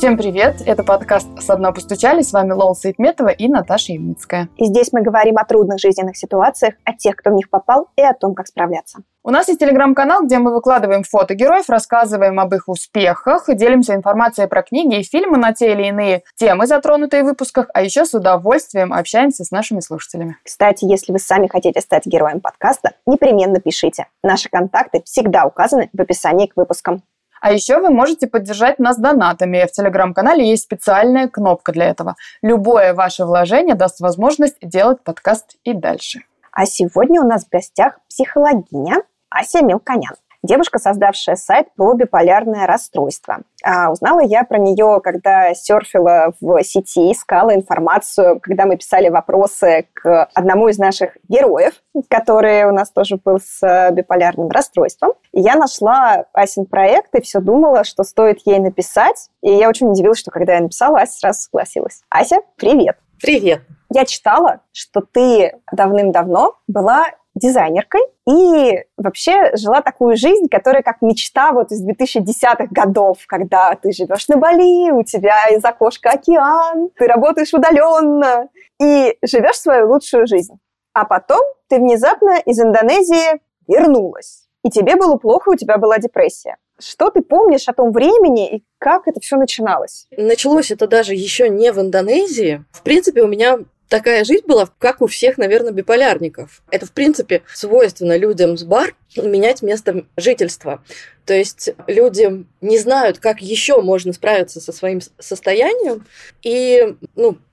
Всем привет! Это подкаст «С одной постучали». С вами Лол Сейтметова и Наташа Ямницкая. И здесь мы говорим о трудных жизненных ситуациях, о тех, кто в них попал, и о том, как справляться. У нас есть телеграм-канал, где мы выкладываем фото героев, рассказываем об их успехах, делимся информацией про книги и фильмы на те или иные темы, затронутые в выпусках, а еще с удовольствием общаемся с нашими слушателями. Кстати, если вы сами хотите стать героем подкаста, непременно пишите. Наши контакты всегда указаны в описании к выпускам. А еще вы можете поддержать нас донатами. В телеграм-канале есть специальная кнопка для этого. Любое ваше вложение даст возможность делать подкаст и дальше. А сегодня у нас в гостях психологиня Ася Мелконян. Девушка, создавшая сайт про биполярное расстройство. Узнала я про нее, когда серфила в сети, искала информацию, когда мы писали вопросы к одному из наших героев, который у нас тоже был с биполярным расстройством. И я нашла Асин проект и все думала, что стоит ей написать. И я очень удивилась, что когда я написала, Ася сразу согласилась. Ася, привет! Привет! Я читала, что ты давным-давно была дизайнеркой и вообще жила такую жизнь, которая как мечта вот из 2010-х годов, когда ты живешь на Бали, у тебя из окошка океан, ты работаешь удаленно и живешь свою лучшую жизнь. А потом ты внезапно из Индонезии вернулась, и тебе было плохо, у тебя была депрессия. Что ты помнишь о том времени и как это все начиналось? Началось это даже еще не в Индонезии. В принципе, у меня такая жизнь была, как у всех, наверное, биполярников. Это, в принципе, свойственно людям с БАР менять место жительства. То есть люди не знают, как еще можно справиться со своим состоянием и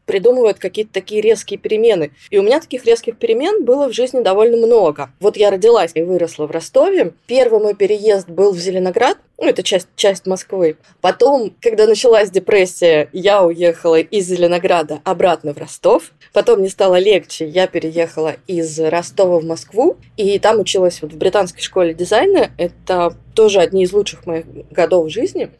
придумывают какие-то такие резкие перемены. И у меня таких резких перемен было в жизни довольно много. Вот я родилась и выросла в Ростове. Первый мой переезд был в Зеленоград. Это часть Москвы. Потом, когда началась депрессия, я уехала из Зеленограда обратно в Ростов. Потом мне стало легче, я переехала из Ростова в Москву. И там училась в британской школе дизайна. Это тоже одни из лучших моих годов жизни.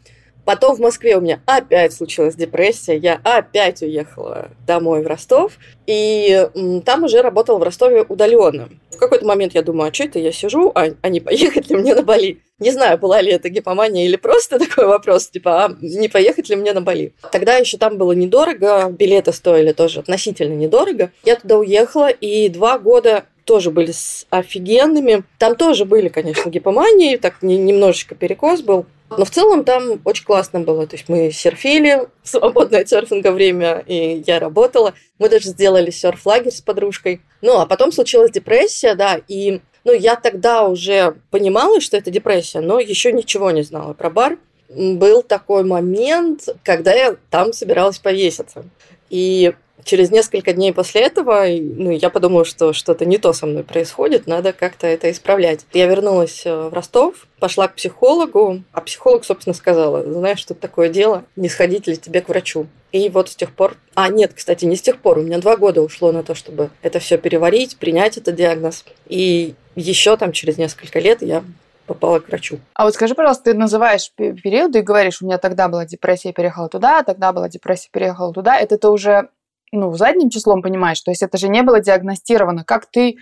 Потом в Москве у меня опять случилась депрессия, я опять уехала домой в Ростов, и там уже работала в Ростове удаленно. В какой-то момент я думаю, а что это я сижу, а не поехать ли мне на Бали? Не знаю, была ли это гипомания или просто такой вопрос, не поехать ли мне на Бали? Тогда еще там было недорого, билеты стоили тоже относительно недорого. Я туда уехала, и 2 года... тоже были офигенными. Там тоже были, конечно, гипомании, так немножечко перекос был. Но в целом там очень классно было. То есть мы серфили, свободное от серфинга время, и я работала. Мы даже сделали серф-лагерь с подружкой. А потом случилась депрессия, да, и я тогда уже понимала, что это депрессия, но еще ничего не знала про БАР. Был такой момент, когда я там собиралась повеситься. И через несколько дней после этого я подумала, что что-то не то со мной происходит, надо как-то это исправлять. Я вернулась в Ростов, пошла к психологу, а психолог, собственно, сказала, знаешь, что такое дело, не сходить ли тебе к врачу. И вот с тех пор... А, нет, кстати, не с тех пор, у меня 2 года ушло на то, чтобы это все переварить, принять этот диагноз. И еще там через несколько лет я попала к врачу. А вот скажи, пожалуйста, ты называешь периоды и говоришь, у меня тогда была депрессия, переехала туда, тогда была депрессия, переехала туда. Это ты уже задним числом понимаешь, то есть это же не было диагностировано. Как ты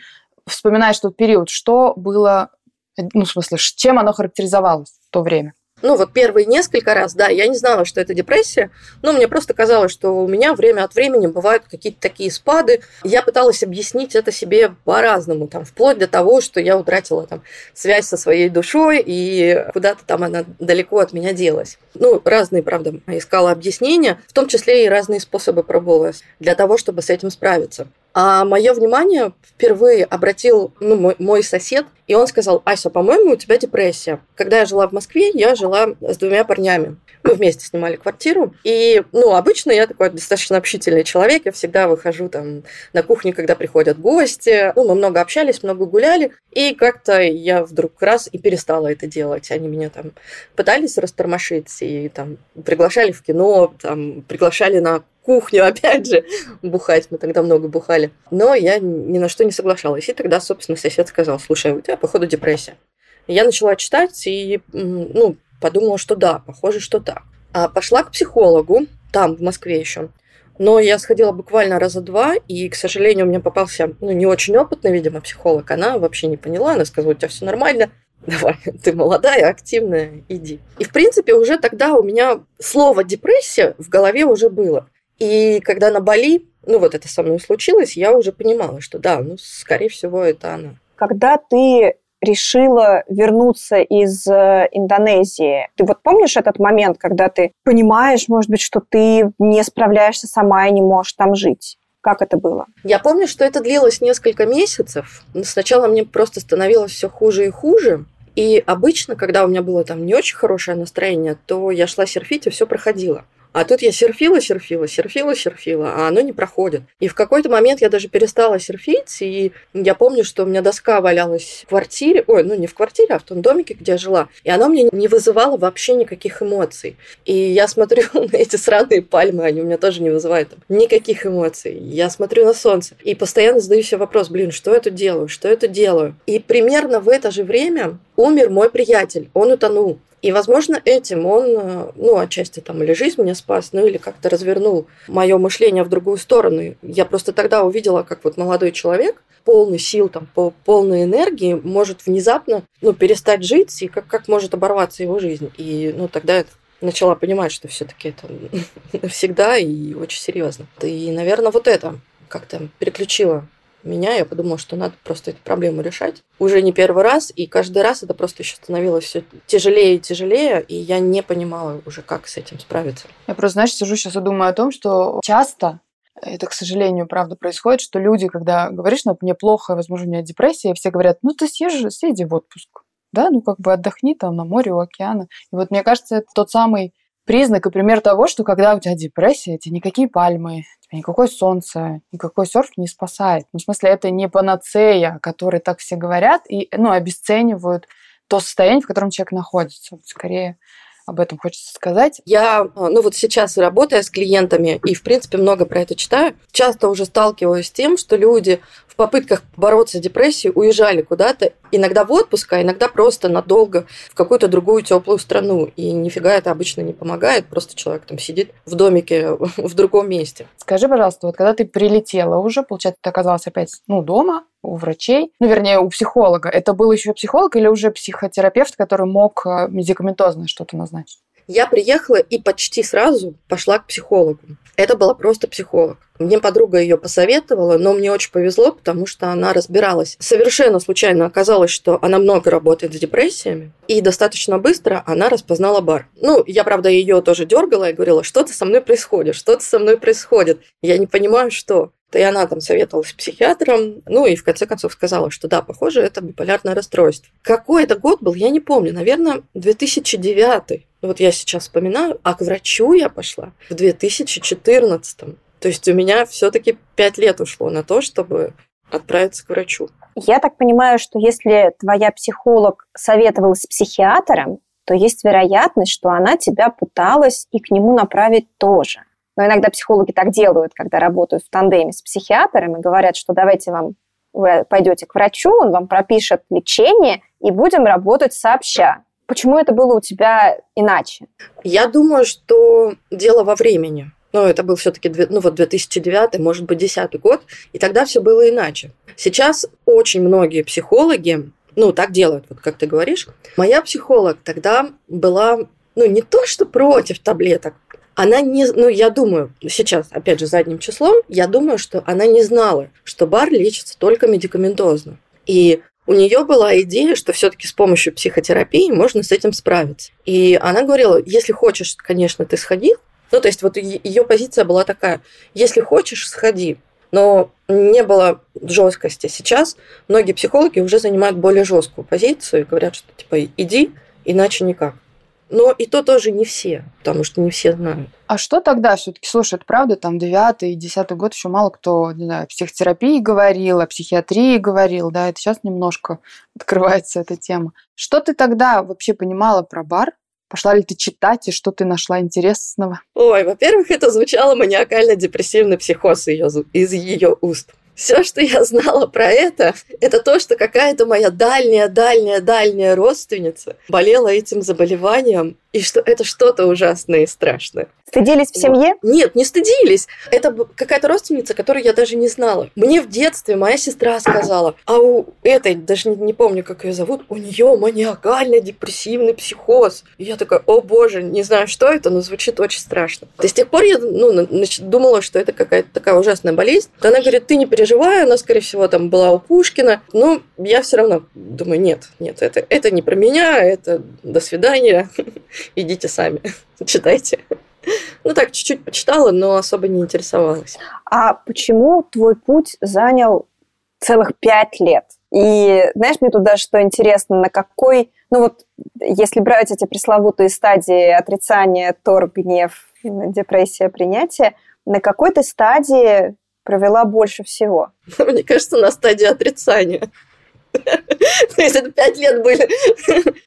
вспоминаешь тот период? Что было, чем оно характеризовалось в то время? Первые несколько раз, да, я не знала, что это депрессия, но мне просто казалось, что у меня время от времени бывают какие-то такие спады. Я пыталась объяснить это себе по-разному, вплоть до того, что я утратила связь со своей душой, и куда-то там она далеко от меня делась. Разные, правда, искала объяснения, в том числе и разные способы пробовала для того, чтобы с этим справиться. А мое внимание впервые обратил мой сосед, и он сказал, Ася, по-моему, у тебя депрессия. Когда я жила в Москве, я жила с 2 парнями. Мы вместе снимали квартиру. И, обычно я такой достаточно общительный человек. Я всегда выхожу на кухню, когда приходят гости. Мы много общались, много гуляли. И как-то я вдруг раз и перестала это делать. Они меня пытались растормошить и приглашали в кино, приглашали на кухню, опять же, бухать. Мы тогда много бухали. Но я ни на что не соглашалась. И тогда, собственно, сосед сказал, слушай, у тебя, походу, депрессия. Я начала читать и, подумала, что да, похоже, что так. А пошла к психологу, там, в Москве еще. Но я сходила буквально 2 раза, и, к сожалению, у меня попался, не очень опытный, видимо, психолог. Она вообще не поняла, она сказала, у тебя все нормально. Давай, ты молодая, активная, иди. И, в принципе, уже тогда у меня слово «депрессия» в голове уже было. И когда на Бали, вот это со мной случилось, я уже понимала, что да, скорее всего, это она. Когда ты решила вернуться из Индонезии, ты помнишь этот момент, когда ты понимаешь, может быть, что ты не справляешься сама и не можешь там жить? Как это было? Я помню, что это длилось несколько месяцев. Сначала мне просто становилось все хуже и хуже. И обычно, когда у меня было там не очень хорошее настроение, то я шла серфить, и все проходило. А тут я серфила, а оно не проходит. И в какой-то момент я даже перестала серфить, и я помню, что у меня доска валялась в квартире, не в квартире, а в том домике, где я жила, и она мне не вызывала вообще никаких эмоций. И я смотрю на эти сраные пальмы, они у меня тоже не вызывают никаких эмоций. Я смотрю на солнце и постоянно задаю себе вопрос, что я тут делаю? И примерно в это же время умер мой приятель, он утонул. И, возможно, этим он, отчасти там или жизнь меня спас, или как-то развернул мое мышление в другую сторону. Я просто тогда увидела, как молодой человек, полный сил, полной энергии, может внезапно, перестать жить, и как может оборваться его жизнь. И, тогда я начала понимать, что все-таки это навсегда и очень серьезно. И, наверное, это как-то переключило меня, я подумала, что надо просто эту проблему решать. Уже не первый раз, и каждый раз это просто еще становилось все тяжелее и тяжелее, и я не понимала уже, как с этим справиться. Я просто, сижу сейчас и думаю о том, что часто, это, к сожалению, правда происходит, что люди, когда говоришь, мне плохо, возможно, у меня депрессия, все говорят, ты съезди в отпуск, да, отдохни там на море, у океана. И мне кажется, это тот самый признак и пример того, что когда у тебя депрессия, тебе никакие пальмы, тебе никакое солнце, никакой серф не спасает. В смысле, это не панацея, о которой так все говорят и обесценивают то состояние, в котором человек находится. Скорее об этом хочется сказать. Я, сейчас работая с клиентами и, в принципе, много про это читаю, часто уже сталкиваюсь с тем, что люди в попытках бороться с депрессией уезжали куда-то, иногда в отпуск, а иногда просто надолго в какую-то другую теплую страну. И нифига это обычно не помогает, просто человек сидит в домике в другом месте. Скажи, пожалуйста, когда ты прилетела уже, получается, ты оказалась опять дома, у врачей, у психолога. Это был еще психолог или уже психотерапевт, который мог медикаментозно что-то назначить? Я приехала и почти сразу пошла к психологу. Это была просто психолог. Мне подруга ее посоветовала, но мне очень повезло, потому что она разбиралась. Совершенно случайно оказалось, что она много работает с депрессиями, и достаточно быстро она распознала БАР. Я, правда, ее тоже дергала и говорила, что-то со мной происходит. Я не понимаю, что... И она советовалась с психиатром, и в конце концов сказала, что да, похоже, это биполярное расстройство. Какой это год был, я не помню, наверное, 2009. Я сейчас вспоминаю, а к врачу я пошла в 2014. То есть у меня все-таки 5 лет ушло на то, чтобы отправиться к врачу. Я так понимаю, что если твоя психолог советовалась с психиатром, то есть вероятность, что она тебя пыталась и к нему направить тоже. Но иногда психологи так делают, когда работают в тандеме с психиатром и говорят, что вы пойдете к врачу, он вам пропишет лечение и будем работать сообща. Почему это было у тебя иначе? Я думаю, что дело во времени. Это был все-таки 2009, может быть, 2010 год, и тогда все было иначе. Сейчас очень многие психологи, так делают, как ты говоришь. Моя психолог тогда была, не то что против таблеток, она не... я думаю, сейчас, опять же, задним числом, я думаю, что она не знала, что БАР лечится только медикаментозно. И у нее была идея, что все-таки с помощью психотерапии можно с этим справиться. И она говорила, если хочешь, конечно, ты сходи. Ее позиция была такая, если хочешь, сходи. Но не было жесткости. Сейчас многие психологи уже занимают более жесткую позицию и говорят, что иди, иначе никак. Но и то тоже не все, потому что не все знают. А что тогда все-таки, слушай, это правда, 2009 и 2010 год еще мало кто, о психотерапии говорил, о психиатрии говорил, да, это сейчас немножко открывается эта тема. Что ты тогда вообще понимала про БАР? Пошла ли ты читать, и что ты нашла интересного? Ой, во-первых, это звучало маниакально-депрессивный психоз из ее уст. Все, что я знала про это то, что какая-то моя дальняя родственница болела этим заболеванием, и что это что-то ужасное и страшное. Стыдились в семье? Нет, не стыдились. Это какая-то родственница, которую я даже не знала. Мне в детстве моя сестра сказала, а у этой, даже не помню, как ее зовут, у нее маниакально-депрессивный психоз. И я такая, о боже, не знаю, что это, но звучит очень страшно. И с тех пор я думала, что это какая-то такая ужасная болезнь. Она говорит, ты не переживай, она, скорее всего, там была у Пушкина. Но я все равно думаю, нет, это не про меня, это до свидания, идите сами, читайте. Ну так, чуть-чуть почитала, но особо не интересовалась. А почему твой путь занял целых 5 лет? И знаешь, мне тут даже что интересно, на какой... Ну вот, если брать эти пресловутые стадии отрицания, торг, гнев, депрессия, принятие, на какой ты стадии провела больше всего? Мне кажется, на стадии отрицания. То есть это 5 лет были.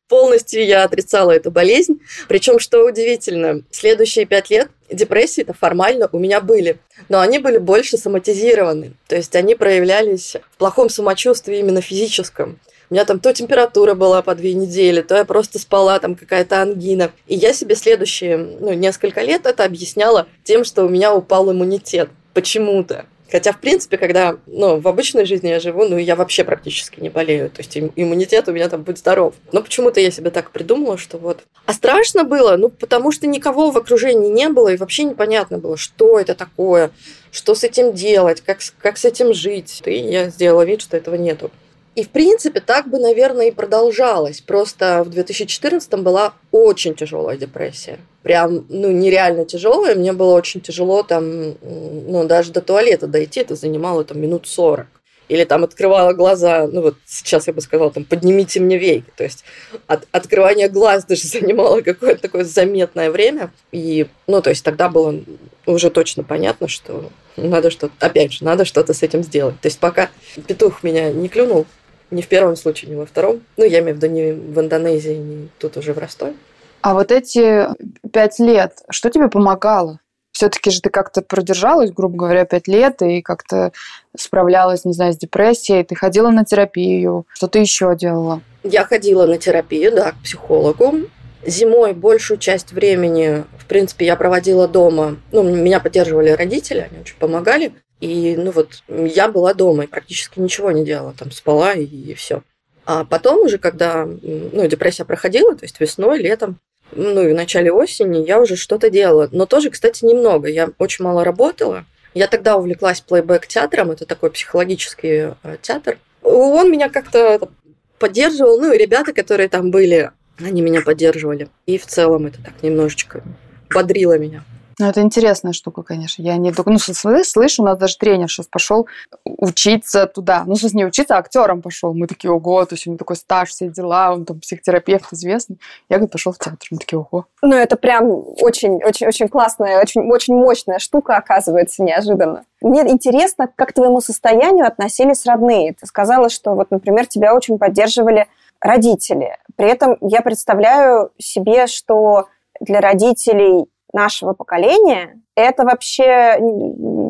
Полностью я отрицала эту болезнь. Причем, что удивительно, следующие 5 лет депрессии-то формально у меня были. Но они были больше соматизированы. То есть они проявлялись в плохом самочувствии именно физическом. У меня там то температура была по 2 недели, то я просто спала, там какая-то ангина. И я себе следующие несколько лет это объясняла тем, что у меня упал иммунитет почему-то. Хотя, в принципе, когда в обычной жизни я живу, я вообще практически не болею. То есть иммунитет у меня там будет здоров. Но почему-то я себе так придумала, что вот. А страшно было, потому что никого в окружении не было, и вообще непонятно было, что это такое, что с этим делать, как с этим жить. И я сделала вид, что этого нету. И, в принципе, так бы, наверное, и продолжалось. Просто в 2014-м была очень тяжелая депрессия. Прям, нереально тяжелая. Мне было очень тяжело там, даже до туалета дойти. Это занимало там минут 40. Или там открывала глаза. Ну, вот сейчас я бы сказала, там, поднимите мне веки. То есть открывание глаз даже занимало какое-то такое заметное время. И, то есть тогда было уже точно понятно, что надо что-то с этим сделать. То есть пока петух меня не клюнул, ни в первом случае, ни во втором. Я имею в виду не в Индонезии, не тут уже в Ростове. А вот эти 5 лет, что тебе помогало? Все-таки же ты как-то продержалась, грубо говоря, 5 лет и как-то справлялась, не знаю, с депрессией. Ты ходила на терапию. Что ты еще делала? Я ходила на терапию, да, к психологу. Зимой большую часть времени, в принципе, я проводила дома. Меня поддерживали родители, они очень помогали. И, я была дома и практически ничего не делала, там спала и все. А потом уже, когда, депрессия проходила, то есть весной, летом, и в начале осени, я уже что-то делала. Но тоже, кстати, немного. Я очень мало работала. Я тогда увлеклась плейбэк-театром, это такой психологический театр. Он меня как-то поддерживал, и ребята, которые там были, они меня поддерживали. И в целом это так немножечко бодрило меня. Это интересная штука, конечно. Я не только... слышу, у нас даже тренер сейчас пошел учиться туда. Не учиться, а актером пошел. Мы такие, ого, то есть у него такой стаж, все дела, он там психотерапевт известный. Я, говорю, пошел в театр. Мы такие, ого. Это прям очень-очень-очень классная, очень-очень мощная штука, оказывается, неожиданно. Мне интересно, как к твоему состоянию относились родные. Ты сказала, что, например, тебя очень поддерживали родители. При этом я представляю себе, что для родителей нашего поколения это вообще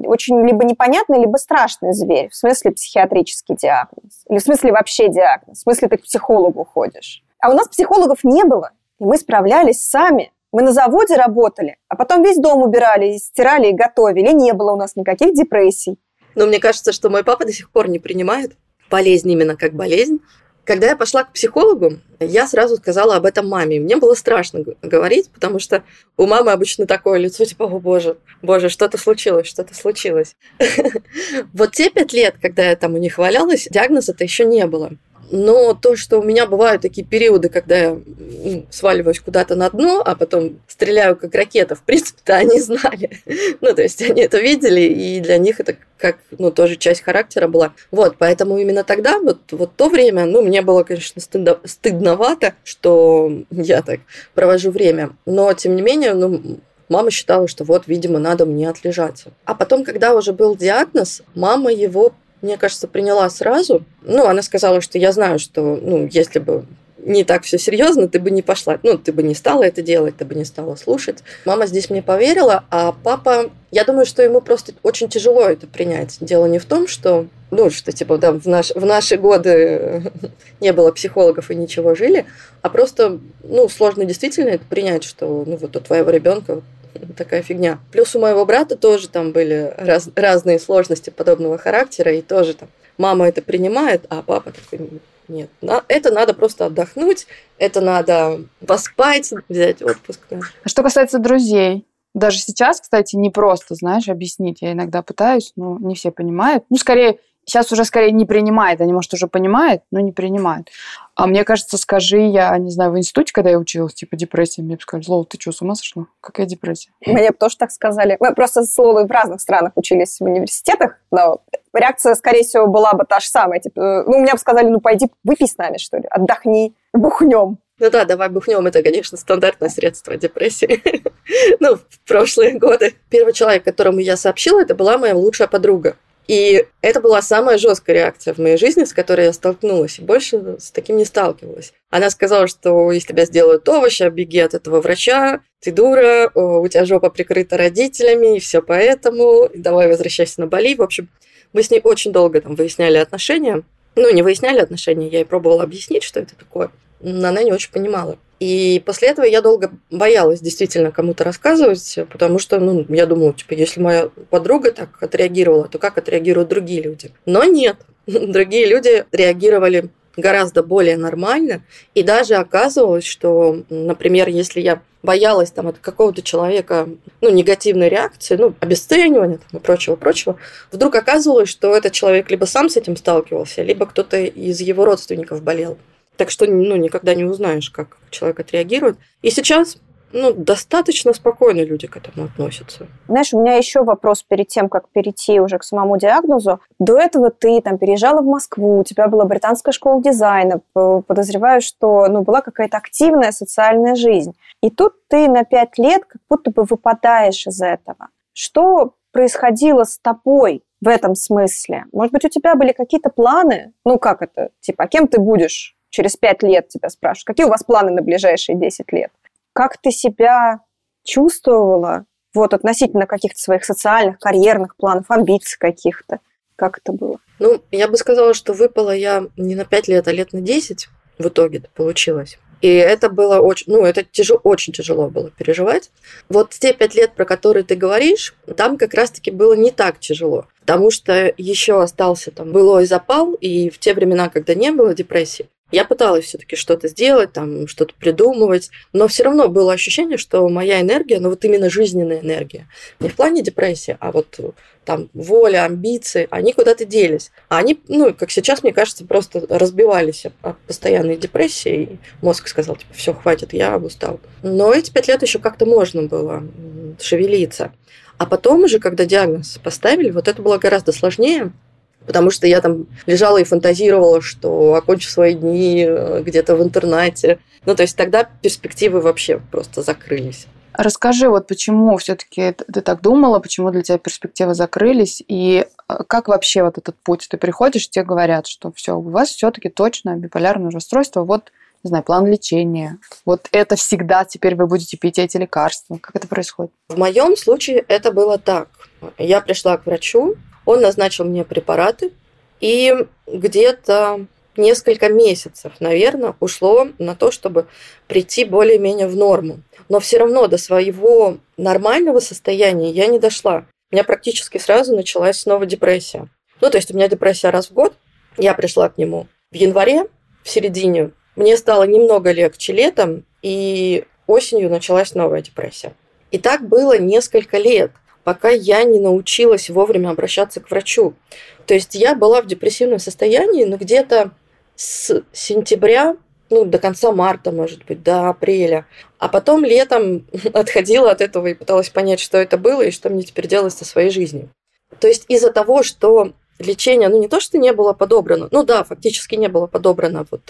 очень либо непонятный, либо страшный зверь. В смысле психиатрический диагноз. Или в смысле вообще диагноз. В смысле ты к психологу ходишь. А у нас психологов не было. И мы справлялись сами. Мы на заводе работали, а потом весь дом убирали, и стирали, и готовили. И не было у нас никаких депрессий. Но мне кажется, что мой папа до сих пор не принимает болезнь именно как болезнь. Когда я пошла к психологу, я сразу сказала об этом маме. Мне было страшно говорить, потому что у мамы обычно такое лицо, типа, о боже, что-то случилось. Вот те 5 лет, когда я там у них валялась, диагноза-то еще не было. Но то, что у меня бывают такие периоды, когда я сваливаюсь куда-то на дно, а потом стреляю как ракета, в принципе-то они знали. То есть они это видели, и для них это как, тоже часть характера была. Вот, поэтому именно тогда, вот то время, мне было, конечно, стыдновато, что я так провожу время. Но, тем не менее, мама считала, что видимо, надо мне отлежаться. А потом, когда уже был диагноз, мама его, мне кажется, приняла сразу. Она сказала, что я знаю, что если бы не так все серьезно, ты бы не пошла, ну, ты бы не стала это делать, ты бы не стала слушать. Мама здесь мне поверила, а папа, я думаю, что ему просто очень тяжело это принять. Дело не в том, что, ну, что, типа, да, в наши годы не было психологов и ничего жили, а просто, ну, сложно действительно это принять, что, ну, вот у твоего ребенка такая фигня. Плюс у моего брата тоже там были разные сложности подобного характера, и тоже там мама это принимает, а папа такой, нет, это надо просто отдохнуть, это надо поспать, взять отпуск. Да. А что касается друзей, даже сейчас, кстати, не просто, знаешь, объяснить, я иногда пытаюсь, но не все понимают, ну, скорее... Сейчас уже скорее не принимает. Они, может, уже понимают, но не принимают. А мне кажется, скажи, я не знаю, в институте, когда я училась, типа депрессия, мне бы сказали, Лол, ты что, с ума сошла? Какая депрессия? Мне бы тоже так сказали. Мы просто с Лолой в разных странах учились в университетах, но реакция, скорее всего, была бы та же самая. Типа, ну, мне бы сказали, ну, пойди выпей с нами, что ли, отдохни, бухнем. Ну да, давай бухнем, это, конечно, стандартное средство депрессии. Ну, в прошлые годы. Первый человек, которому я сообщила, это была моя лучшая подруга. И это была самая жесткая реакция в моей жизни, с которой я столкнулась, и больше с таким не сталкивалась. Она сказала, что из тебя сделают овощи, беги от этого врача, ты дура, у тебя жопа прикрыта родителями, и все поэтому, давай возвращайся на Бали. В общем, мы с ней очень долго там выясняли отношения. Ну, не выясняли отношения, я ей пробовала объяснить, что это такое, но она не очень понимала. И после этого я долго боялась действительно кому-то рассказывать, потому что, ну, я думала, типа, если моя подруга так отреагировала, то как отреагируют другие люди? Но нет, другие люди реагировали гораздо более нормально, и даже оказывалось, что, например, если я боялась там от какого-то человека, ну, негативной реакции, ну, обесценивания там, и прочего-прочего, вдруг оказывалось, что этот человек либо сам с этим сталкивался, либо кто-то из его родственников болел. Так что, ну, никогда не узнаешь, как человек отреагирует. И сейчас, ну, достаточно спокойно люди к этому относятся. Знаешь, у меня еще вопрос перед тем, как перейти уже к самому диагнозу. До этого ты там переезжала в Москву, у тебя была британская школа дизайна. Подозреваю, что, ну, была какая-то активная социальная жизнь. И тут ты на 5 лет как будто бы выпадаешь из этого. Что происходило с тобой в этом смысле? Может быть, у тебя были какие-то планы? Ну, как это? Типа, кем ты будешь? Через 5 лет тебя спрашивают, какие у вас планы на ближайшие 10 лет? Как ты себя чувствовала вот, относительно каких-то своих социальных, карьерных планов, амбиций каких-то? Как это было? Ну, я бы сказала, что выпала я не на 5 лет, а лет на 10 в итоге получилось. И это было очень, ну, это очень тяжело было переживать. Вот те 5 лет, про которые ты говоришь, там как раз-таки было не так тяжело, потому что еще остался там былой запал, и в те времена, когда не было депрессии, я пыталась все-таки что-то сделать, там, что-то придумывать, но все равно было ощущение, что моя энергия, ну вот именно жизненная энергия, не в плане депрессии, а вот там воля, амбиции, они куда-то делись. А они, ну, как сейчас, мне кажется, просто разбивались от постоянной депрессии, и мозг сказал, типа, все, хватит, я устал. Но эти 5 лет еще как-то можно было шевелиться. А потом уже, когда диагноз поставили, вот это было гораздо сложнее, потому что я там лежала и фантазировала, что окончу свои дни где-то в интернате. Ну, то есть тогда перспективы вообще просто закрылись. Расскажи, вот почему все-таки ты так думала, почему для тебя перспективы закрылись, и как вообще вот этот путь? Ты приходишь, тебе говорят, что все, у вас все-таки точно биполярное расстройство, вот, не знаю, план лечения, вот это всегда теперь вы будете пить эти лекарства. Как это происходит? В моем случае это было так. Я пришла к врачу, он назначил мне препараты, и где-то несколько месяцев, наверное, ушло на то, чтобы прийти более-менее в норму. Но все равно до своего нормального состояния я не дошла. У меня практически сразу началась снова депрессия. Ну, то есть у меня депрессия раз в год, я пришла к нему в январе, в середине. Мне стало немного легче летом, и осенью началась новая депрессия. И так было несколько лет, пока я не научилась вовремя обращаться к врачу. То есть я была в депрессивном состоянии, но где-то с сентября, ну, до конца марта, может быть, до апреля. А потом летом отходила от этого и пыталась понять, что это было и что мне теперь делать со своей жизнью. То есть из-за того, что лечение, ну, не то, что не было подобрано, ну да, фактически не было подобрано вот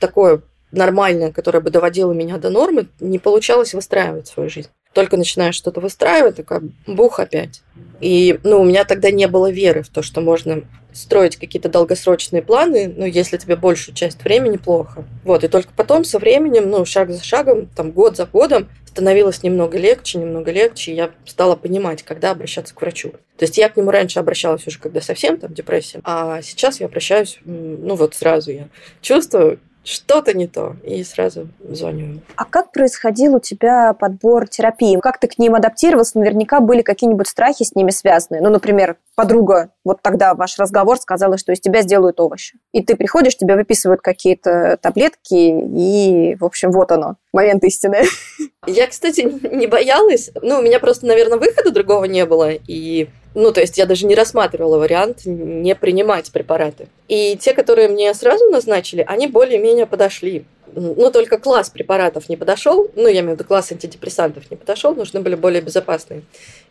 такое нормальное, которое бы доводило меня до нормы, не получалось выстраивать свою жизнь. только начинаешь что-то выстраивать, такая бух опять. И у меня тогда не было веры в то, что можно строить какие-то долгосрочные планы, если тебе большую часть времени плохо. Вот, и только потом со временем, шаг за шагом, год за годом становилось немного легче, и я стала понимать, когда обращаться к врачу. То есть я к нему раньше обращалась уже, когда совсем депрессия, а сейчас я обращаюсь, сразу я чувствую, что-то не то, и сразу звоню. А как происходил у тебя подбор терапии? Как ты к ним адаптировался? Наверняка были какие-нибудь страхи с ними связаны. Например, подруга вот тогда ваш разговор сказала, что из тебя сделают овощи. И ты приходишь, тебя выписывают какие-то таблетки, и, в общем, вот оно, момент истины. Я, кстати, не боялась. У меня просто, наверное, выхода другого не было, и... то есть я даже не рассматривала вариант не принимать препараты. И те, которые мне сразу назначили, они более-менее подошли. Только класс препаратов не подошел, я имею в виду класс антидепрессантов не подошел, нужны были более безопасные.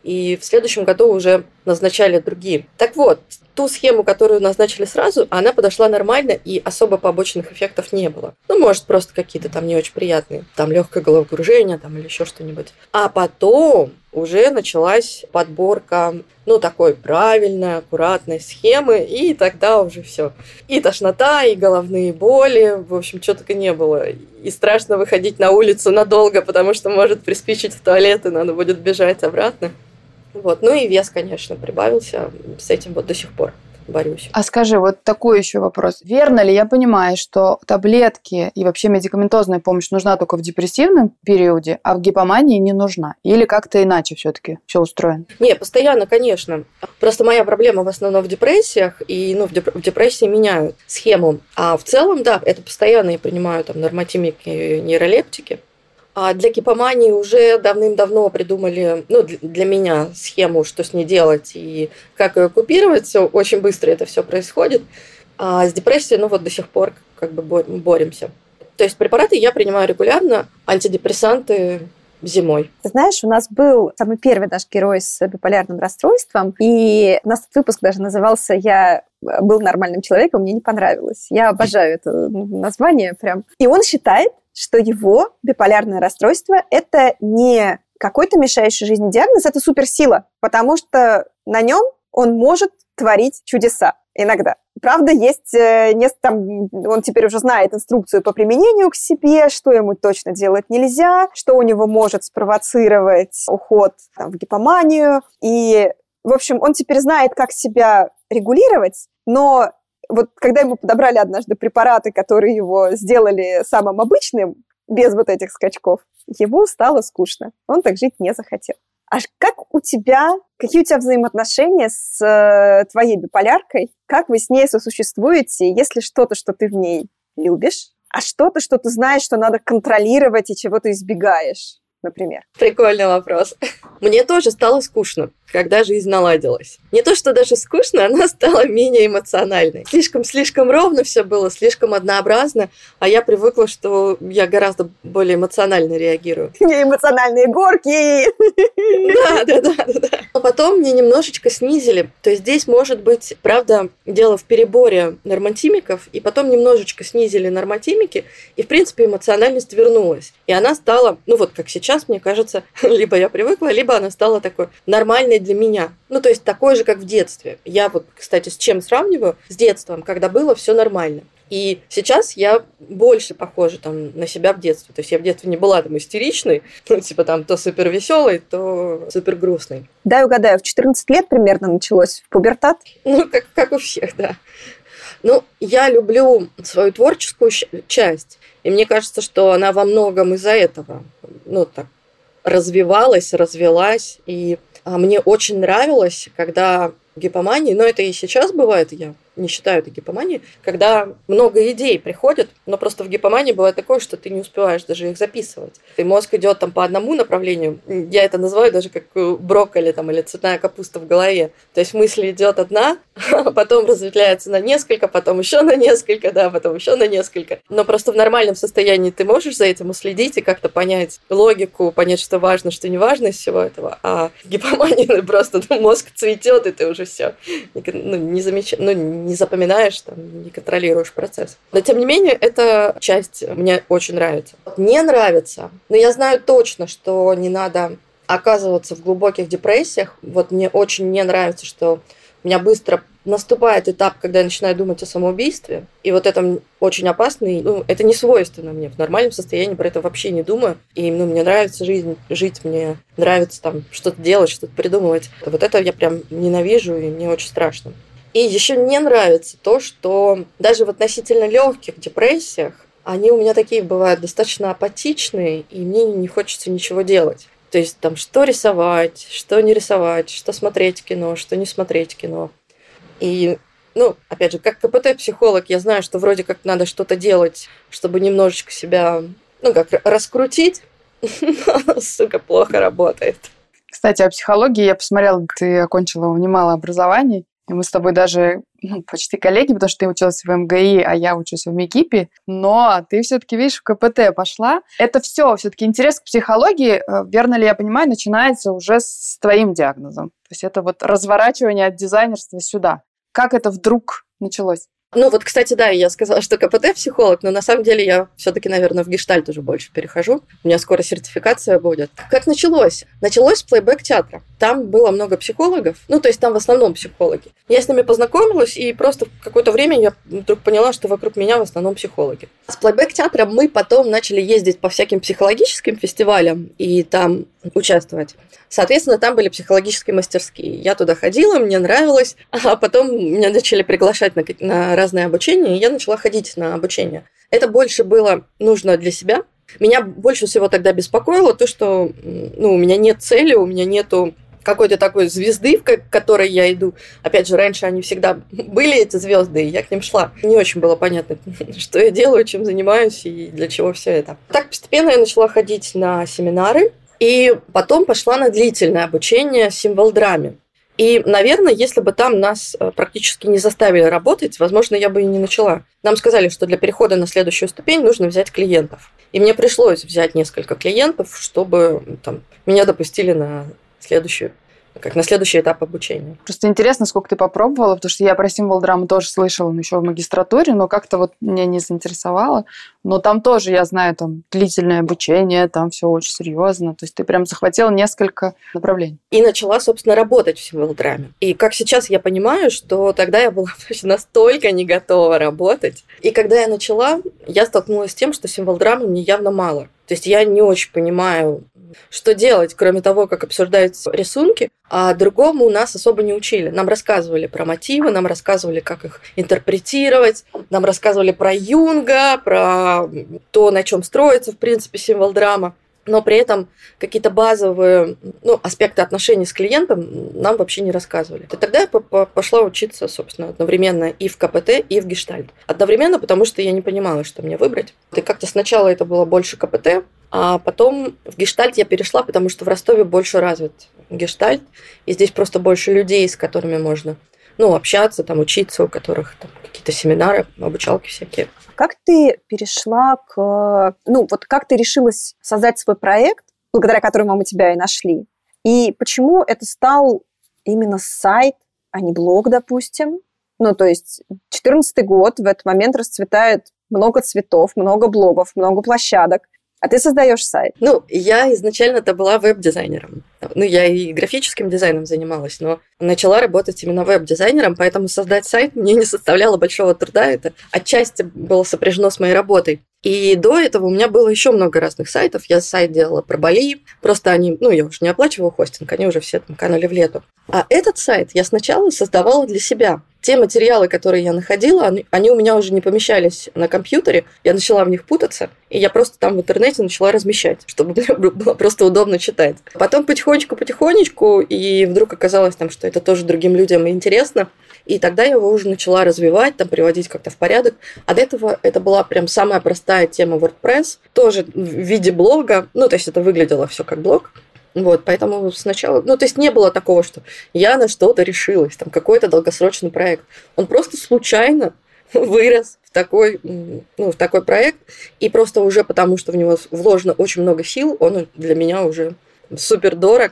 И в следующем году уже назначали другие. Так вот, ту схему, которую назначили сразу, она подошла нормально, и особо побочных эффектов не было. Может, просто какие-то не очень приятные, легкое головокружение, или еще что-нибудь. А потом уже началась подборка, такой правильной, аккуратной схемы, и тогда уже все. И тошнота, и головные боли, в общем, чего только не было. И страшно выходить на улицу надолго, потому что может приспичить в туалет, и надо будет бежать обратно. Вот. И вес, конечно, прибавился, с этим до сих пор борюсь. А скажи, такой еще вопрос. Верно ли я понимаю, что таблетки и вообще медикаментозная помощь нужна только в депрессивном периоде, а в гипомании не нужна? Или как-то иначе все-таки все устроено? Не, постоянно, конечно. Просто моя проблема в основном в депрессиях, и в депрессии меняют схему. А в целом, да, это постоянно я принимаю нормотимики, нейролептики. А для гипомании уже давным-давно придумали, для меня схему, что с ней делать и как ее купировать. Все очень быстро это все происходит. А с депрессией, до сих пор боремся. То есть препараты я принимаю регулярно, антидепрессанты зимой. Ты знаешь, у нас был самый первый наш герой с биполярным расстройством, и у нас выпуск даже назывался «Я был нормальным человеком, мне не понравилось». Я обожаю это название прям. И он считает, что его биполярное расстройство – это не какой-то мешающий жизни диагноз, это суперсила, потому что на нем он может творить чудеса иногда. Правда, есть он теперь уже знает инструкцию по применению к себе, что ему точно делать нельзя, что у него может спровоцировать уход в гипоманию. И, в общем, он теперь знает, как себя регулировать, но когда ему подобрали однажды препараты, которые его сделали самым обычным, без вот этих скачков, ему стало скучно. Он так жить не захотел. Аж какие у тебя взаимоотношения с твоей биполяркой? Как вы с ней сосуществуете? Есть ли что-то, что ты в ней любишь? А что-то, что ты знаешь, что надо контролировать и чего ты избегаешь, например? Прикольный вопрос. Мне тоже стало скучно, когда жизнь наладилась. Не то, что даже скучно, она стала менее эмоциональной. Слишком ровно все было, слишком однообразно, а я привыкла, что я гораздо более эмоционально реагирую. Не эмоциональные горки! Да. А потом мне немножечко снизили. То есть здесь, может быть, правда, дело в переборе нормотимиков, и потом немножечко снизили нормотимики, и, в принципе, эмоциональность вернулась. И она стала, как сейчас, мне кажется, либо я привыкла, либо она стала такой нормальной для меня. То есть такой же, как в детстве. Я кстати, с чем сравниваю? С детством, когда было все нормально. И сейчас я больше похожа на себя в детстве. То есть я в детстве не была истеричной, то супер веселой, то супер грустной. Дай угадаю, в 14 лет примерно началось в пубертат? Как у всех, да. Я люблю свою творческую часть, и мне кажется, что она во многом из-за этого, развилась, и мне очень нравилось, когда гипомания, это и сейчас бывает, я не считаю это гипоманией, когда много идей приходит, но просто в гипомании бывает такое, что ты не успеваешь даже их записывать. И мозг идет по одному направлению, я это называю даже как брокколи или цветная капуста в голове. То есть мысль идет одна, а потом разветвляется на несколько, потом еще на несколько, да, потом еще на несколько. Но просто в нормальном состоянии ты можешь за этим уследить и как-то понять логику, понять, что важно, что не важно из всего этого. А в гипомании просто мозг цветет, и ты уже все не замечаешь, не запоминаешь, не контролируешь процесс. Но, тем не менее, эта часть мне очень нравится. Не нравится, но я знаю точно, что не надо оказываться в глубоких депрессиях. Вот мне очень не нравится, что у меня быстро наступает этап, когда я начинаю думать о самоубийстве. И вот это очень опасно. И, это не свойственно мне. В нормальном состоянии про это вообще не думаю. И мне нравится жизнь, жить, мне нравится там что-то делать, что-то придумывать. Вот это я прям ненавижу, и мне очень страшно. И еще мне нравится то, что даже в относительно легких депрессиях они у меня такие бывают достаточно апатичные, и мне не хочется ничего делать. То есть там что рисовать, что не рисовать, что смотреть кино, что не смотреть кино. И, опять же, как КПТ-психолог, я знаю, что вроде как надо что-то делать, чтобы немножечко себя, раскрутить. Но, сука, плохо работает. Кстати, о психологии я посмотрела, ты окончила немало образований. И мы с тобой даже почти коллеги, потому что ты училась в МГИ, а я учусь в МИКИПе. Но ты все-таки, видишь, в КПТ пошла. Это все-таки интерес к психологии, верно ли я понимаю, начинается уже с твоим диагнозом. То есть это вот разворачивание от дизайнерства сюда. Как это вдруг началось? Кстати, да, я сказала, что КПТ-психолог, но на самом деле я все-таки, наверное, в гештальт уже больше перехожу. У меня скоро сертификация будет. Как началось? Началось с плейбэк-театра. Там было много психологов, то есть там в основном психологи. Я с ними познакомилась, и просто какое-то время я вдруг поняла, что вокруг меня в основном психологи. С плейбэк-театра мы потом начали ездить по всяким психологическим фестивалям и там участвовать. Соответственно, там были психологические мастерские. Я туда ходила, мне нравилось, а потом меня начали приглашать на разные обучения, и я начала ходить на обучение. Это больше было нужно для себя. Меня больше всего тогда беспокоило то, что у меня нет цели, у меня нету какой-то такой звезды, к которой я иду. Опять же, раньше они всегда были, эти звезды, и я к ним шла. Не очень было понятно, что я делаю, чем занимаюсь и для чего все это. Так постепенно я начала ходить на семинары, и потом пошла на длительное обучение символ-драме. И, наверное, если бы там нас практически не заставили работать, возможно, я бы и не начала. Нам сказали, что для перехода на следующую ступень нужно взять клиентов. И мне пришлось взять несколько клиентов, чтобы меня допустили на следующую. Как на следующий этап обучения. Просто интересно, сколько ты попробовала, потому что я про символ-драму тоже слышала еще в магистратуре, но как-то меня не заинтересовало. Но там тоже, я знаю, там длительное обучение, там все очень серьезно. То есть ты прям захватила несколько направлений. И начала, собственно, работать в символ-драме. И как сейчас я понимаю, что тогда я была настолько не готова работать. И когда я начала, я столкнулась с тем, что символ-драмы мне явно мало. То есть я не очень понимаю, что делать, кроме того, как обсуждаются рисунки, а другому нас особо не учили. Нам рассказывали про мотивы, нам рассказывали, как их интерпретировать, нам рассказывали про Юнга, про то, на чем строится, в принципе, символ-драма. Но при этом какие-то базовые аспекты отношений с клиентом нам вообще не рассказывали. И тогда я пошла учиться, собственно, одновременно и в КПТ, и в гештальт. Одновременно, потому что я не понимала, что мне выбрать. И как-то сначала это было больше КПТ, а потом в гештальт я перешла, потому что в Ростове больше развит гештальт, и здесь просто больше людей, с которыми можно общаться, учиться, у которых какие-то семинары, обучалки всякие. Как ты перешла как ты решилась создать свой проект, благодаря которому мы тебя и нашли? И почему это стал именно сайт, а не блог, допустим? 14-й год, в этот момент расцветает много цветов, много блогов, много площадок. А ты создаешь сайт? Я изначально-то была веб-дизайнером. Я и графическим дизайном занималась, но начала работать именно веб-дизайнером, поэтому создать сайт мне не составляло большого труда. Это отчасти было сопряжено с моей работой. И до этого у меня было еще много разных сайтов. Я сайт делала про Бали. Просто они... я уже не оплачивала хостинг, они уже все там канули в лету. А этот сайт я сначала создавала для себя. Те материалы, которые я находила, они у меня уже не помещались на компьютере. Я начала в них путаться, и я просто там в интернете начала размещать, чтобы мне было просто удобно читать. Потом потихонечку, и вдруг оказалось, что это тоже другим людям интересно. И тогда я его уже начала развивать, приводить как-то в порядок. От этого это была прям самая простая тема WordPress, тоже в виде блога. То есть это выглядело все как блог. Поэтому сначала... не было такого, что я на что-то решилась, какой-то долгосрочный проект. Он просто случайно вырос в такой проект, и просто уже потому, что в него вложено очень много сил, он для меня уже супер дорог,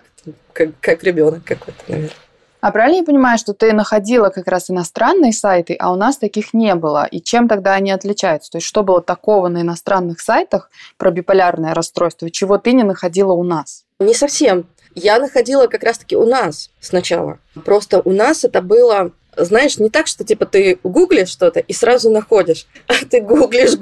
как ребенок какой-то, наверное. А правильно я понимаю, что ты находила как раз иностранные сайты, а у нас таких не было? И чем тогда они отличаются? То есть что было такого на иностранных сайтах про биполярное расстройство, чего ты не находила у нас? Не совсем. я находила как раз-таки у нас сначала. Просто у нас это было... Знаешь, не так, что типа ты гуглишь что-то и сразу находишь, а ты гуглишь,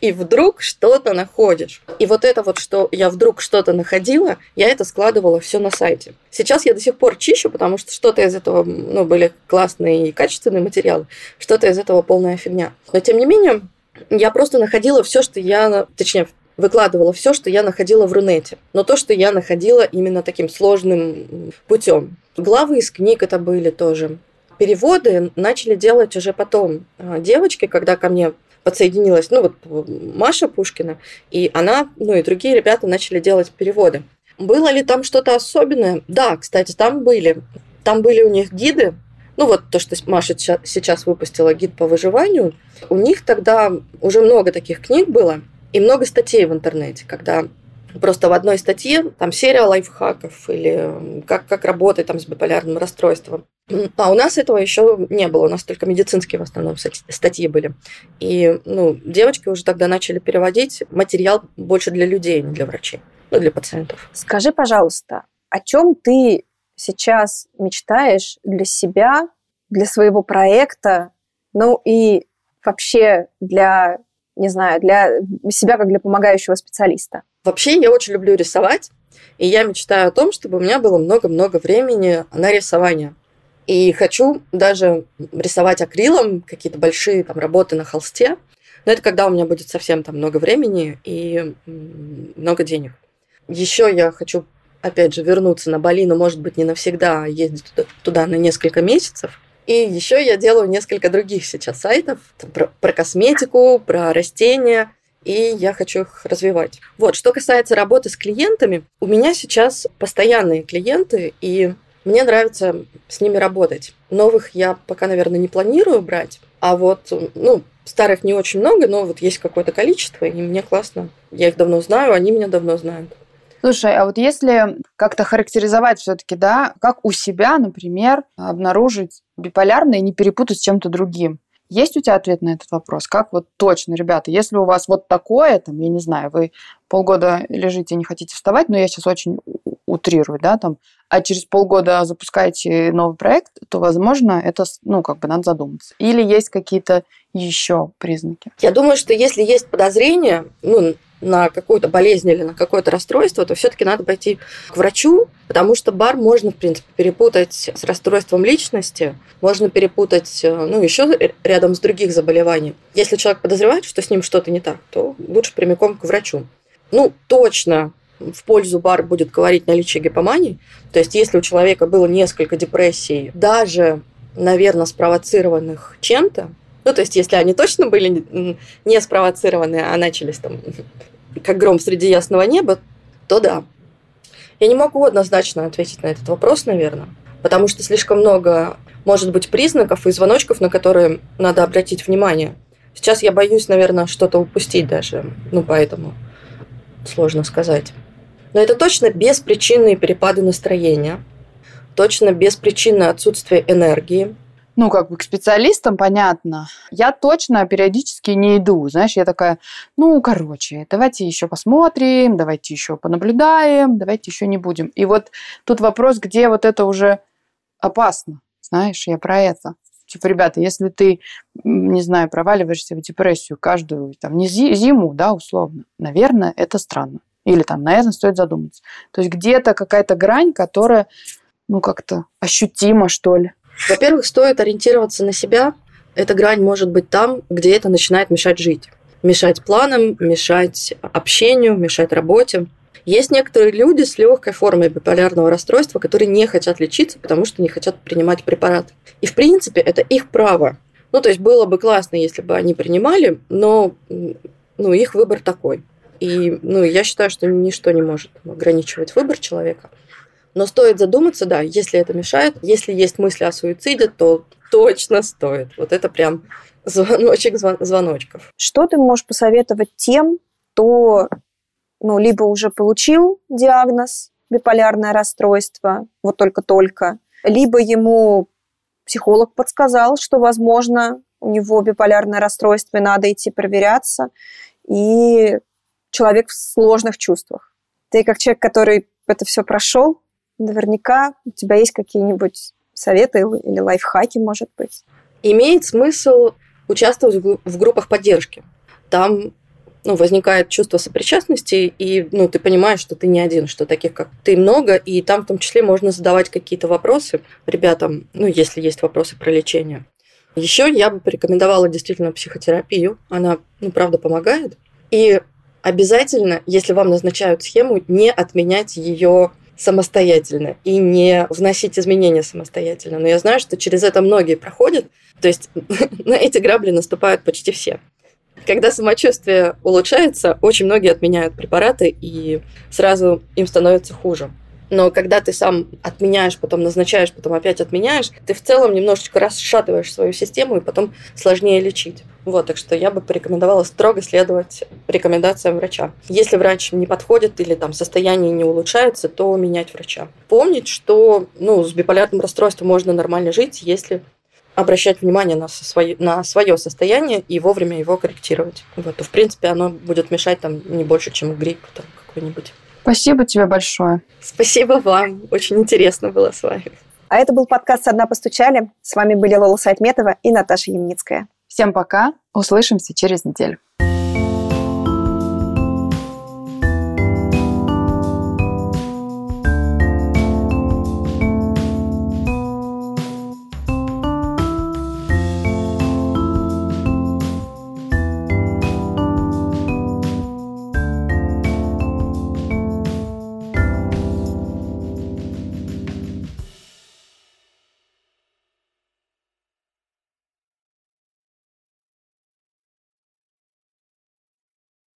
и вдруг что-то находишь. И вот это вот, что я вдруг что-то находила, я это складывала все на сайте. Сейчас я до сих пор чищу, потому что что-то из этого, ну, были классные и качественные материалы, что-то из этого полная фигня. Но тем не менее, я просто находила все, что я... Точнее, выкладывала все, что я находила в Рунете. Но то, что я находила именно таким сложным путем. Главы из книг это были тоже. Переводы начали делать уже потом. Девочки, когда ко мне подсоединилась, ну вот Маша Пушкина, и она, ну и другие ребята начали делать переводы. Было ли там что-то особенное? Да, кстати, там были. Там были у них гиды. Ну вот то, что Маша сейчас выпустила, гид по выживанию. У них тогда уже много таких книг было. И много статей в интернете, когда просто в одной статье там серия лайфхаков или как работать там с биполярным расстройством. А у нас этого еще не было, у нас только медицинские в основном статьи были. И ну, девочки уже тогда начали переводить материал больше для людей, не для врачей, но для пациентов. Скажи, пожалуйста, о чем ты сейчас мечтаешь для себя, для своего проекта, ну и вообще для... не знаю, для себя как для помогающего специалиста? Вообще я очень люблю рисовать, и я мечтаю о том, чтобы у меня было много-много времени на рисование. И хочу даже рисовать акрилом какие-то большие там работы на холсте, но это когда у меня будет совсем там много времени и много денег. Еще я хочу, опять же, вернуться на Бали, но, может быть, не навсегда, а ездить туда на несколько месяцев. И еще я делаю несколько других сейчас сайтов про косметику, про растения, и я хочу их развивать. Вот, что касается работы с клиентами, у меня сейчас постоянные клиенты, и мне нравится с ними работать. Новых я пока, наверное, не планирую брать, а вот, ну, старых не очень много, но вот есть какое-то количество, и мне классно. Я их давно знаю, они меня давно знают. Слушай, а вот если как-то характеризовать все-таки, да, как у себя, например, обнаружить биполярное и не перепутать с чем-то другим, есть у тебя ответ на этот вопрос? Как вот точно, ребята, если у вас вот такое, там, я не знаю, вы полгода лежите, не хотите вставать, но я сейчас очень утрирую, да, там, а через полгода запускаете новый проект, то, возможно, это, ну, как бы надо задуматься. Или есть какие-то еще признаки? Я думаю, что если есть подозрение, ну, на какую-то болезнь или на какое-то расстройство, то все-таки надо пойти к врачу, потому что БАР можно, в принципе, перепутать с расстройством личности, можно перепутать, ну, еще рядом с других заболеваний. Если человек подозревает, что с ним что-то не так, то лучше прямиком к врачу. Ну, точно в пользу БАР будет говорить наличие гипомании, то есть если у человека было несколько депрессий, даже, наверное, спровоцированных чем-то, ну, то есть если они точно были не спровоцированы, а начались там как гром среди ясного неба, то да. Я не могу однозначно ответить на этот вопрос, наверное, потому что слишком много, может быть, признаков и звоночков, на которые надо обратить внимание. Сейчас я боюсь, наверное, что-то упустить даже, ну, поэтому сложно сказать. Но это точно беспричинные перепады настроения, точно беспричинное отсутствие энергии. Ну, как бы к специалистам, понятно. Я точно периодически не иду. Знаешь, я такая, ну, короче, давайте еще посмотрим, давайте еще понаблюдаем, давайте еще не будем. И вот тут вопрос, где вот это уже опасно. Знаешь, я про это. Типа, ребята, если ты, не знаю, проваливаешься в депрессию каждую, там, не зиму, да, условно, наверное, это странно. Или там, наверное, стоит задуматься. То есть где-то какая-то грань, которая, ну, как-то ощутима, что ли. Во-первых, стоит ориентироваться на себя. Эта грань может быть там, где это начинает мешать жить. Мешать планам, мешать общению, мешать работе. Есть некоторые люди с легкой формой биполярного расстройства, которые не хотят лечиться, потому что не хотят принимать препараты. И, в принципе, это их право. Ну, то есть было бы классно, если бы они принимали, но ну, их выбор такой. И ну, я считаю, что ничто не может ограничивать выбор человека. Но стоит задуматься, да, если это мешает, если есть мысли о суициде, то точно стоит. Вот это прям звоночек звоночков. Что ты можешь посоветовать тем, кто, ну, либо уже получил диагноз биполярное расстройство, вот только-только, либо ему психолог подсказал, что, возможно, у него биполярное расстройство, и надо идти проверяться, и человек в сложных чувствах. Ты как человек, который это все прошел, наверняка у тебя есть какие-нибудь советы или лайфхаки, может быть? Имеет смысл участвовать в группах поддержки. Там возникает чувство сопричастности, и ты понимаешь, что ты не один, что таких, как ты, много, и там в том числе можно задавать какие-то вопросы ребятам, если есть вопросы про лечение. Еще я бы порекомендовала действительно психотерапию. Она, правда, помогает. И обязательно, если вам назначают схему, не отменять ее самостоятельно и не вносить изменения самостоятельно. Но я знаю, что через это многие проходят. То есть на эти грабли наступают почти все. Когда самочувствие улучшается, очень многие отменяют препараты, и сразу им становится хуже. Но когда ты сам отменяешь, потом назначаешь, потом опять отменяешь, ты в целом немножечко расшатываешь свою систему, и потом сложнее лечить. Так что я бы порекомендовала строго следовать рекомендациям врача. Если врач не подходит или там состояние не улучшается, то менять врача. Помнить, что с биполярным расстройством можно нормально жить, если обращать внимание на свое состояние и вовремя его корректировать. То, в принципе, оно будет мешать там не больше, чем грипп там, какой-нибудь. Спасибо тебе большое. Спасибо вам. Очень интересно было с вами. А это был подкаст «С одной постучали». С вами были Лол Сейтметова и Наташа Ямницкая. Всем пока. Услышимся через неделю.